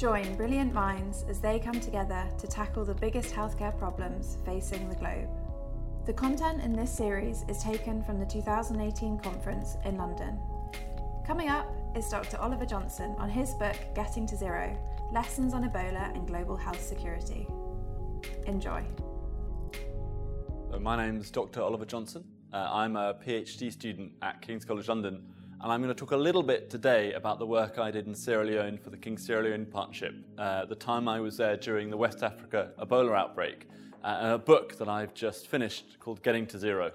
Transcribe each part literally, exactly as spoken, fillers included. Join brilliant minds as they come together to tackle the biggest healthcare problems facing the globe. The content in this series is taken from the two thousand eighteen conference in London. Coming up is Doctor Oliver Johnson on his book, Getting to Zero, Lessons on Ebola and Global Health Security. Enjoy. My name's Doctor Oliver Johnson. Uh, I'm a PhD student at King's College London, and I'm going to talk a little bit today about the work I did in Sierra Leone for the King's Sierra Leone Partnership. Uh, the time I was there during the West Africa Ebola outbreak, uh, and a book that I've just finished called Getting to Zero.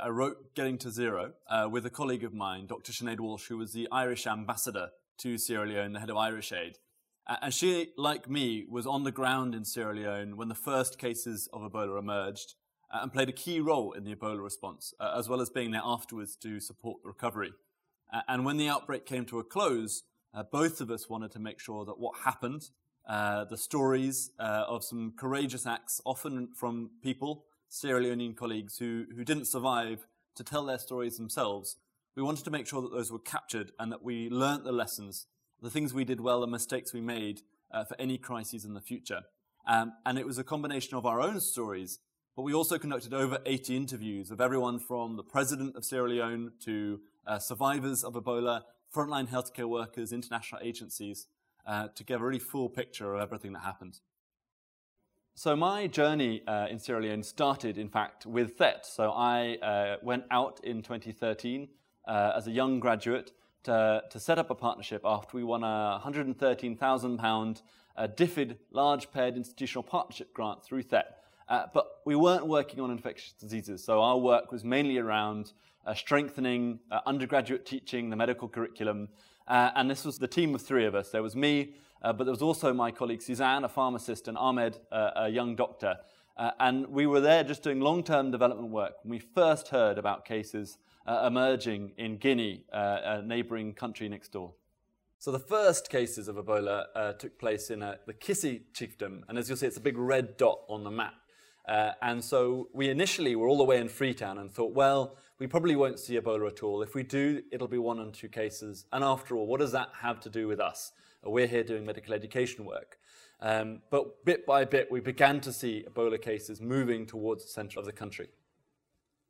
I wrote Getting to Zero uh, with a colleague of mine, Doctor Sinead Walsh, who was the Irish ambassador to Sierra Leone, the head of Irish Aid. Uh, and she, like me, was on the ground in Sierra Leone when the first cases of Ebola emerged, uh, and played a key role in the Ebola response, uh, as well as being there afterwards to support the recovery. Uh, and when the outbreak came to a close, uh, both of us wanted to make sure that what happened, uh, the stories uh, of some courageous acts, often from people, Sierra Leonean colleagues who, who didn't survive to tell their stories themselves, we wanted to make sure that those were captured and that we learnt the lessons, the things we did well, the mistakes we made uh, for any crises in the future. Um, and it was a combination of our own stories, but we also conducted over eighty interviews of everyone from the president of Sierra Leone to uh, survivors of Ebola, frontline healthcare workers, international agencies, uh, to give a really full picture of everything that happened. So my journey uh, in Sierra Leone started, in fact, with F E T. So I uh, went out in twenty thirteen uh, as a young graduate To, to set up a partnership after we won a one hundred thirteen thousand pounds uh, D F I D large paired institutional partnership grant through F E T. Uh, but we weren't working on infectious diseases, so our work was mainly around uh, strengthening uh, undergraduate teaching, the medical curriculum, uh, and this was the team of three of us. There was me, uh, but there was also my colleague Suzanne, a pharmacist, and Ahmed, uh, a young doctor. Uh, and we were there just doing long-term development work when we first heard about cases Uh, emerging in Guinea, uh, a neighbouring country next door. So the first cases of Ebola uh, took place in a, the Kisi chiefdom, and as you'll see, it's a big red dot on the map. Uh, and so we initially were all the way in Freetown and thought, well, we probably won't see Ebola at all. If we do, it'll be one and two cases. And after all, what does that have to do with us? We're here doing medical education work. Um, but bit by bit, we began to see Ebola cases moving towards the centre of the country.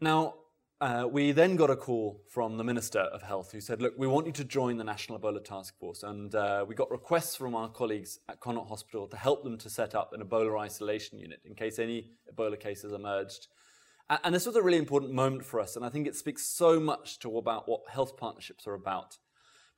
Now, Uh, we then got a call from the Minister of Health who said, look, we want you to join the National Ebola Task Force. And uh, we got requests from our colleagues at Connaught Hospital to help them to set up an Ebola isolation unit in case any Ebola cases emerged. And, and this was a really important moment for us. And I think it speaks so much to about what health partnerships are about.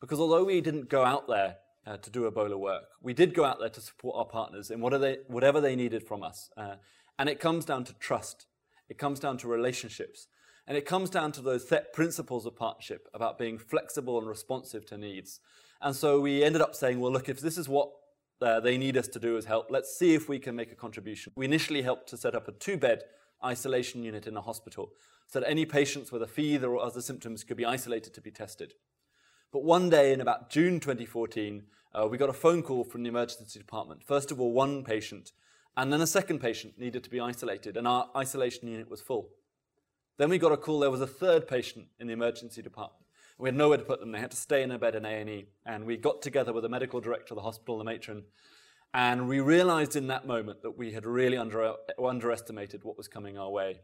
Because although we didn't go out there uh, to do Ebola work, we did go out there to support our partners in what are they, whatever they needed from us. Uh, and it comes down to trust. It comes down to relationships. And it comes down to those set principles of partnership about being flexible and responsive to needs. And so we ended up saying, well, look, if this is what uh, they need us to do as help, let's see if we can make a contribution. We initially helped to set up a two-bed isolation unit in a hospital so that any patients with a fever or other symptoms could be isolated to be tested. But one day in about June twenty fourteen, uh, we got a phone call from the emergency department. First of all, one patient, and then a second patient needed to be isolated, and our isolation unit was full. Then we got a call, there was a third patient in the emergency department. We had nowhere to put them, they had to stay in a bed in A and E. And we got together with the medical director of the hospital, the matron, and we realised in that moment that we had really under, underestimated what was coming our way.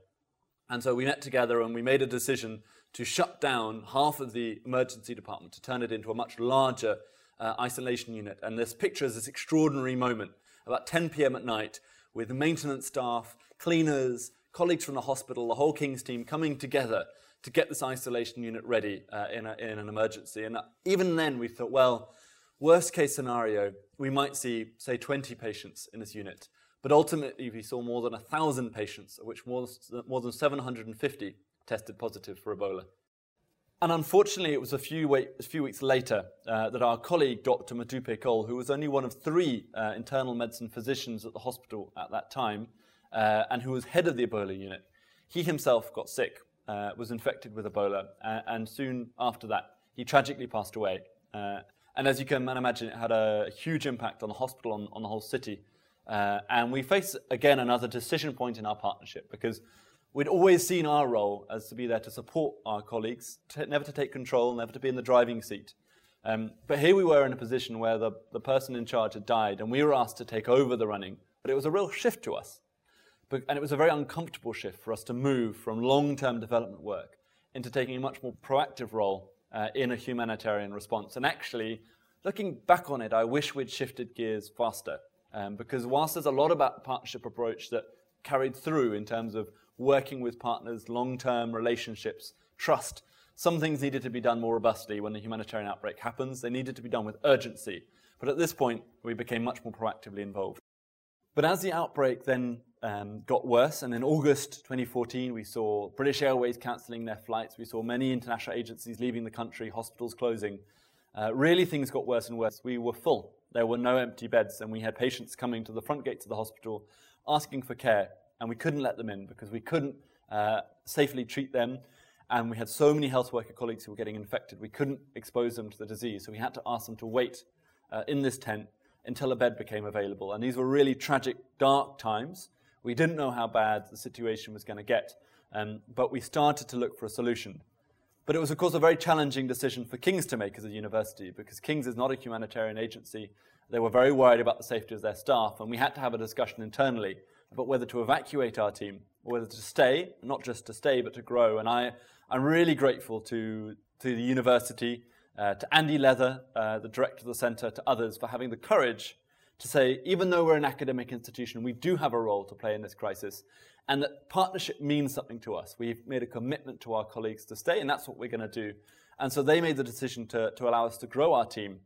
And so we met together and we made a decision to shut down half of the emergency department, to turn it into a much larger uh, isolation unit. And this picture is this extraordinary moment, about ten p m at night, with maintenance staff, cleaners, colleagues from the hospital, the whole King's team coming together to get this isolation unit ready uh, in, a, in an emergency. And even then we thought, well, worst case scenario, we might see, say, twenty patients in this unit. But ultimately we saw more than one thousand patients, of which more, more than seven hundred fifty tested positive for Ebola. And unfortunately, it was a few, wait, a few weeks later uh, that our colleague, Doctor Madhupeh Kohl, who was only one of three uh, internal medicine physicians at the hospital at that time, Uh, and who was head of the Ebola unit, he himself got sick, uh, was infected with Ebola, uh, and soon after that, he tragically passed away. Uh, and as you can imagine, it had a huge impact on the hospital, on, on the whole city. Uh, and we face, again, another decision point in our partnership, because we'd always seen our role as to be there to support our colleagues, to, never to take control, never to be in the driving seat. Um, but here we were in a position where the, the person in charge had died, and we were asked to take over the running. But it was a real shift to us. But, and it was a very uncomfortable shift for us to move from long-term development work into taking a much more proactive role uh, in a humanitarian response. And actually, looking back on it, I wish we'd shifted gears faster. Um, because whilst there's a lot about the partnership approach that carried through in terms of working with partners, long-term relationships, trust, some things needed to be done more robustly when a humanitarian outbreak happens. They needed to be done with urgency. But at this point, we became much more proactively involved. But as the outbreak then um, got worse, and in August twenty fourteen, we saw British Airways cancelling their flights. We saw many international agencies leaving the country, hospitals closing. Uh, really, things got worse and worse. We were full. There were no empty beds, and we had patients coming to the front gates of the hospital asking for care, and we couldn't let them in because we couldn't uh, safely treat them. And we had so many health worker colleagues who were getting infected, we couldn't expose them to the disease. So we had to ask them to wait uh, in this tent until a bed became available. And these were really tragic, dark times. We didn't know how bad the situation was going to get, um, but we started to look for a solution. But it was, of course, a very challenging decision for King's to make as a university, because King's is not a humanitarian agency. They were very worried about the safety of their staff, and we had to have a discussion internally about whether to evacuate our team or whether to stay, not just to stay, but to grow. And I... I'm really grateful to, to the university, uh, to Andy Leather, uh, the director of the centre, to others for having the courage to say, even though we're an academic institution, we do have a role to play in this crisis, and that partnership means something to us. We've made a commitment to our colleagues to stay, and that's what we're going to do. And so they made the decision to, to allow us to grow our team,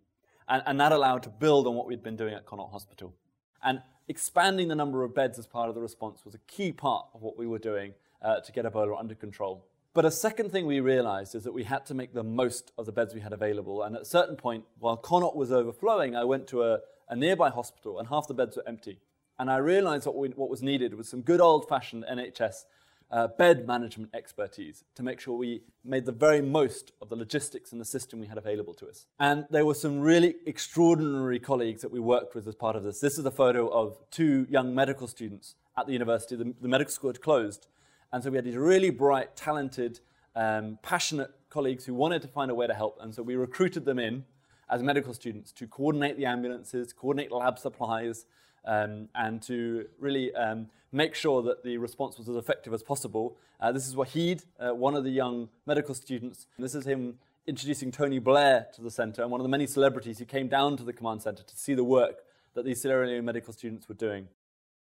and, and that allowed to build on what we'd been doing at Connaught Hospital. And expanding the number of beds as part of the response was a key part of what we were doing uh, to get Ebola under control. But a second thing we realized is that we had to make the most of the beds we had available. And at a certain point, while Connaught was overflowing, I went to a, a nearby hospital and half the beds were empty. And I realized what, we, what was needed was some good old-fashioned N H S uh, bed management expertise to make sure we made the very most of the logistics and the system we had available to us. And there were some really extraordinary colleagues that we worked with as part of this. This is a photo of two young medical students at the university. The, the medical school had closed. And so we had these really bright, talented, um, passionate colleagues who wanted to find a way to help. And so we recruited them in as medical students to coordinate the ambulances, coordinate lab supplies, um, and to really um, make sure that the response was as effective as possible. Uh, this is Wahid, uh, one of the young medical students. And this is him introducing Tony Blair to the centre, and one of the many celebrities who came down to the command centre to see the work that these Sierra Leone medical students were doing.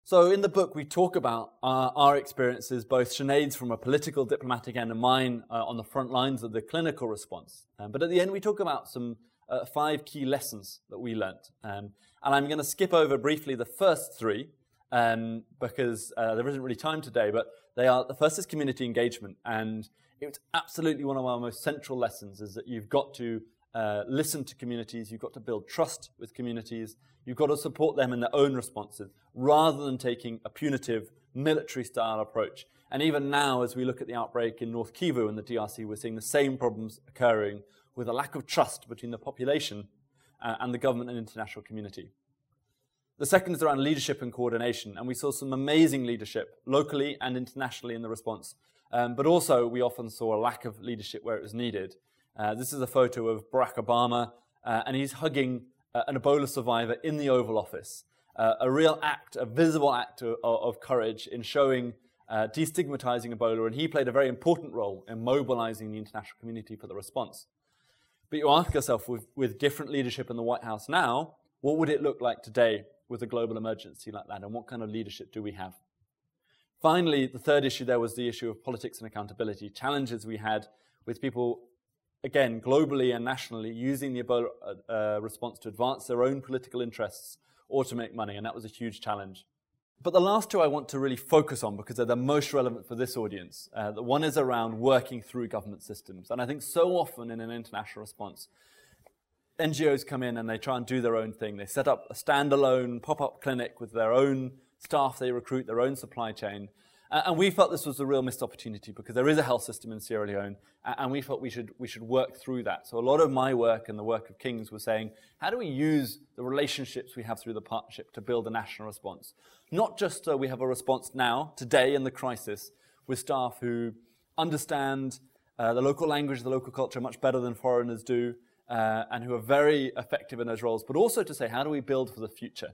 So in the book, we talk about uh, our experiences, both Sinead's from a political, diplomatic end and mine uh, on the front lines of the clinical response. Um, but at the end, we talk about some uh, five key lessons that we learnt. Um, and I'm going to skip over briefly the first three um, because uh, there isn't really time today. But they are the first is community engagement. And it's absolutely one of our most central lessons is that you've got to Uh, listen to communities, you've got to build trust with communities, you've got to support them in their own responses rather than taking a punitive military-style approach. And even now, as we look at the outbreak in North Kivu and the D R C, we're seeing the same problems occurring with a lack of trust between the population uh, and the government and international community. The second is around leadership and coordination, and we saw some amazing leadership locally and internationally in the response, um, but also we often saw a lack of leadership where it was needed. Uh, this is a photo of Barack Obama, uh, and he's hugging uh, an Ebola survivor in the Oval Office. Uh, a real act, a visible act of, of courage in showing, uh, destigmatizing Ebola, and he played a very important role in mobilizing the international community for the response. But you ask yourself, with, with different leadership in the White House now, what would it look like today with a global emergency like that, and what kind of leadership do we have? Finally, the third issue there was the issue of politics and accountability, challenges we had with people again, globally and nationally, using the Ebola uh, response to advance their own political interests or to make money, and that was a huge challenge. But the last two I want to really focus on because they're the most relevant for this audience. Uh, the one is around working through government systems, and I think so often in an international response, N G Os come in and they try and do their own thing. They set up a standalone pop-up clinic with their own staff, they recruit their own supply chain. And we felt this was a real missed opportunity because there is a health system in Sierra Leone, and we felt we should we should work through that. So a lot of my work and the work of King's was saying, how do we use the relationships we have through the partnership to build a national response? Not just uh, we have a response now, today in the crisis, with staff who understand uh, the local language, the local culture much better than foreigners do, uh, and who are very effective in those roles, but also to say, how do we build for the future?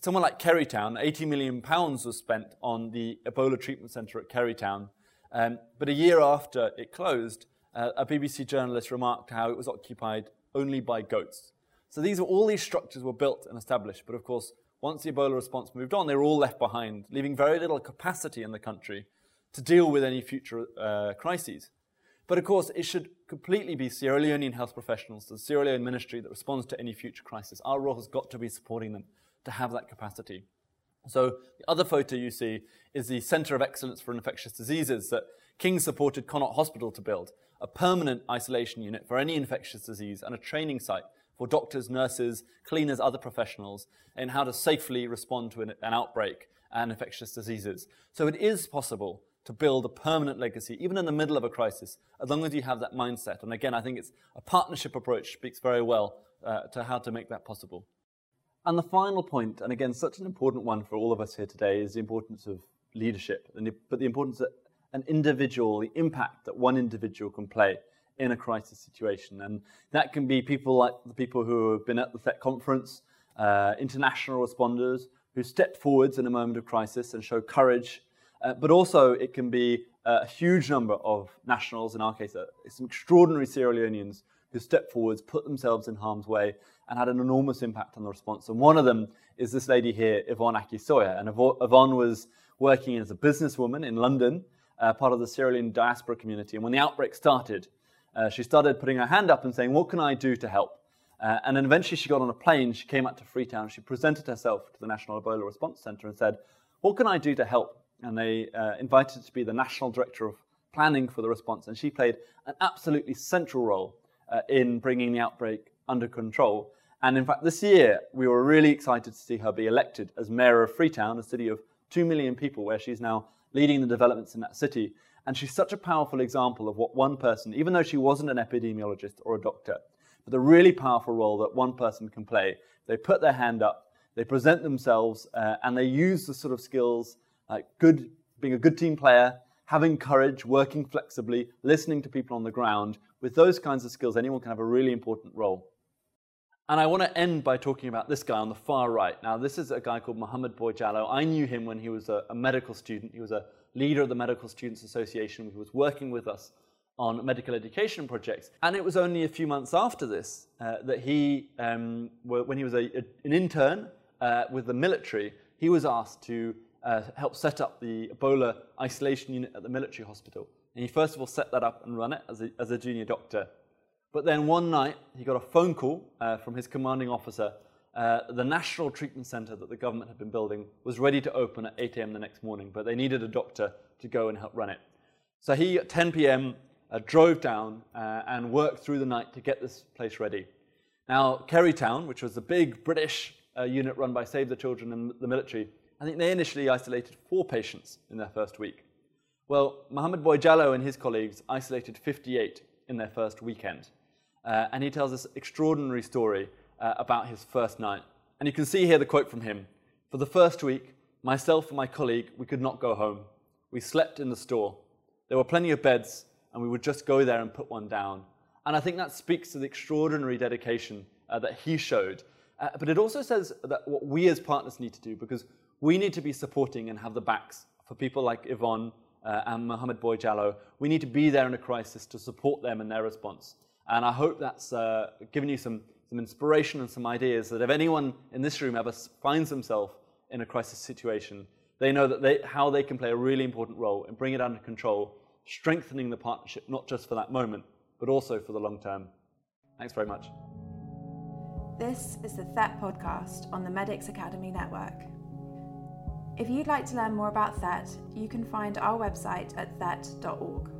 Someone like Kerrytown, eighty million pounds was spent on the Ebola treatment center at Kerrytown, um, but a year after it closed, uh, a B B C journalist remarked how it was occupied only by goats. So these were, all these structures were built and established, but of course, once the Ebola response moved on, they were all left behind, leaving very little capacity in the country to deal with any future uh, crises. But of course, it should completely be Sierra Leonean health professionals, the Sierra Leone ministry that responds to any future crisis. Our role has got to be supporting them to have that capacity. So the other photo you see is the Center of Excellence for Infectious Diseases that King supported Connaught Hospital to build, a permanent isolation unit for any infectious disease and a training site for doctors, nurses, cleaners, other professionals, in how to safely respond to an, an outbreak and infectious diseases. So it is possible to build a permanent legacy, even in the middle of a crisis, as long as you have that mindset. And again, I think it's a partnership approach speaks very well uh, to how to make that possible. And the final point, and again, such an important one for all of us here today, is the importance of leadership, and but the importance that an individual, the impact that one individual can play in a crisis situation. And that can be people like the people who have been at the F E T conference, uh, international responders who step forwards in a moment of crisis and show courage. Uh, but also it can be a huge number of nationals, in our case, uh, some extraordinary Sierra Leoneans who stepped forwards, put themselves in harm's way, and had an enormous impact on the response. And one of them is this lady here, Yvonne Akisoya. And Yvonne was working as a businesswoman in London, uh, part of the Sierra Leone diaspora community. And when the outbreak started, Uh, she started putting her hand up and saying, what can I do to help? Uh, and then eventually she got on a plane, she came out to Freetown, she presented herself to the National Ebola Response Center and said, what can I do to help? And they uh, invited her to be the National Director of Planning for the response, and she played an absolutely central role uh, in bringing the outbreak under control. And in fact, this year, we were really excited to see her be elected as Mayor of Freetown, a city of two million people, where she's now leading the developments in that city. And she's such a powerful example of what one person, even though she wasn't an epidemiologist or a doctor, but the really powerful role that one person can play. They put their hand up, they present themselves, uh, and they use the sort of skills like good, being a good team player, having courage, working flexibly, listening to people on the ground. With those kinds of skills, anyone can have a really important role. And I want to end by talking about this guy on the far right. Now, this is a guy called Mohamed Boie-Jalloh. I knew him when he was a, a medical student. He was a leader of the Medical Students Association who was working with us on medical education projects. And it was only a few months after this uh, that he, um, when he was a, a, an intern uh, with the military, he was asked to uh, help set up the Ebola isolation unit at the military hospital. And he first of all set that up and run it as a, as a junior doctor. But then one night, he got a phone call uh, from his commanding officer. Uh, the national treatment center that the government had been building was ready to open at eight a.m. the next morning, but they needed a doctor to go and help run it. So he, at ten p.m., uh, drove down uh, and worked through the night to get this place ready. Now, Kerrytown, which was the big British uh, unit run by Save the Children and the military, I think they initially isolated four patients in their first week. Well, Mohamed Boie-Jalloh and his colleagues isolated fifty-eight in their first weekend. Uh, and he tells this extraordinary story uh, about his first night. And you can see here the quote from him. For the first week, myself and my colleague, we could not go home. We slept in the store. There were plenty of beds, and we would just go there and put one down. And I think that speaks to the extraordinary dedication uh, that he showed. Uh, but it also says that what we as partners need to do, because we need to be supporting and have the backs for people like Yvonne uh, and Mohamed Boie-Jalloh. We need to be there in a crisis to support them in their response. And I hope that's uh, given you some, some inspiration and some ideas that if anyone in this room ever finds themselves in a crisis situation, they know that they, how they can play a really important role and bring it under control, strengthening the partnership, not just for that moment, but also for the long term. Thanks very much. This is the F E T podcast on the Medics Academy Network. If you'd like to learn more about F E T, you can find our website at F E T dot org.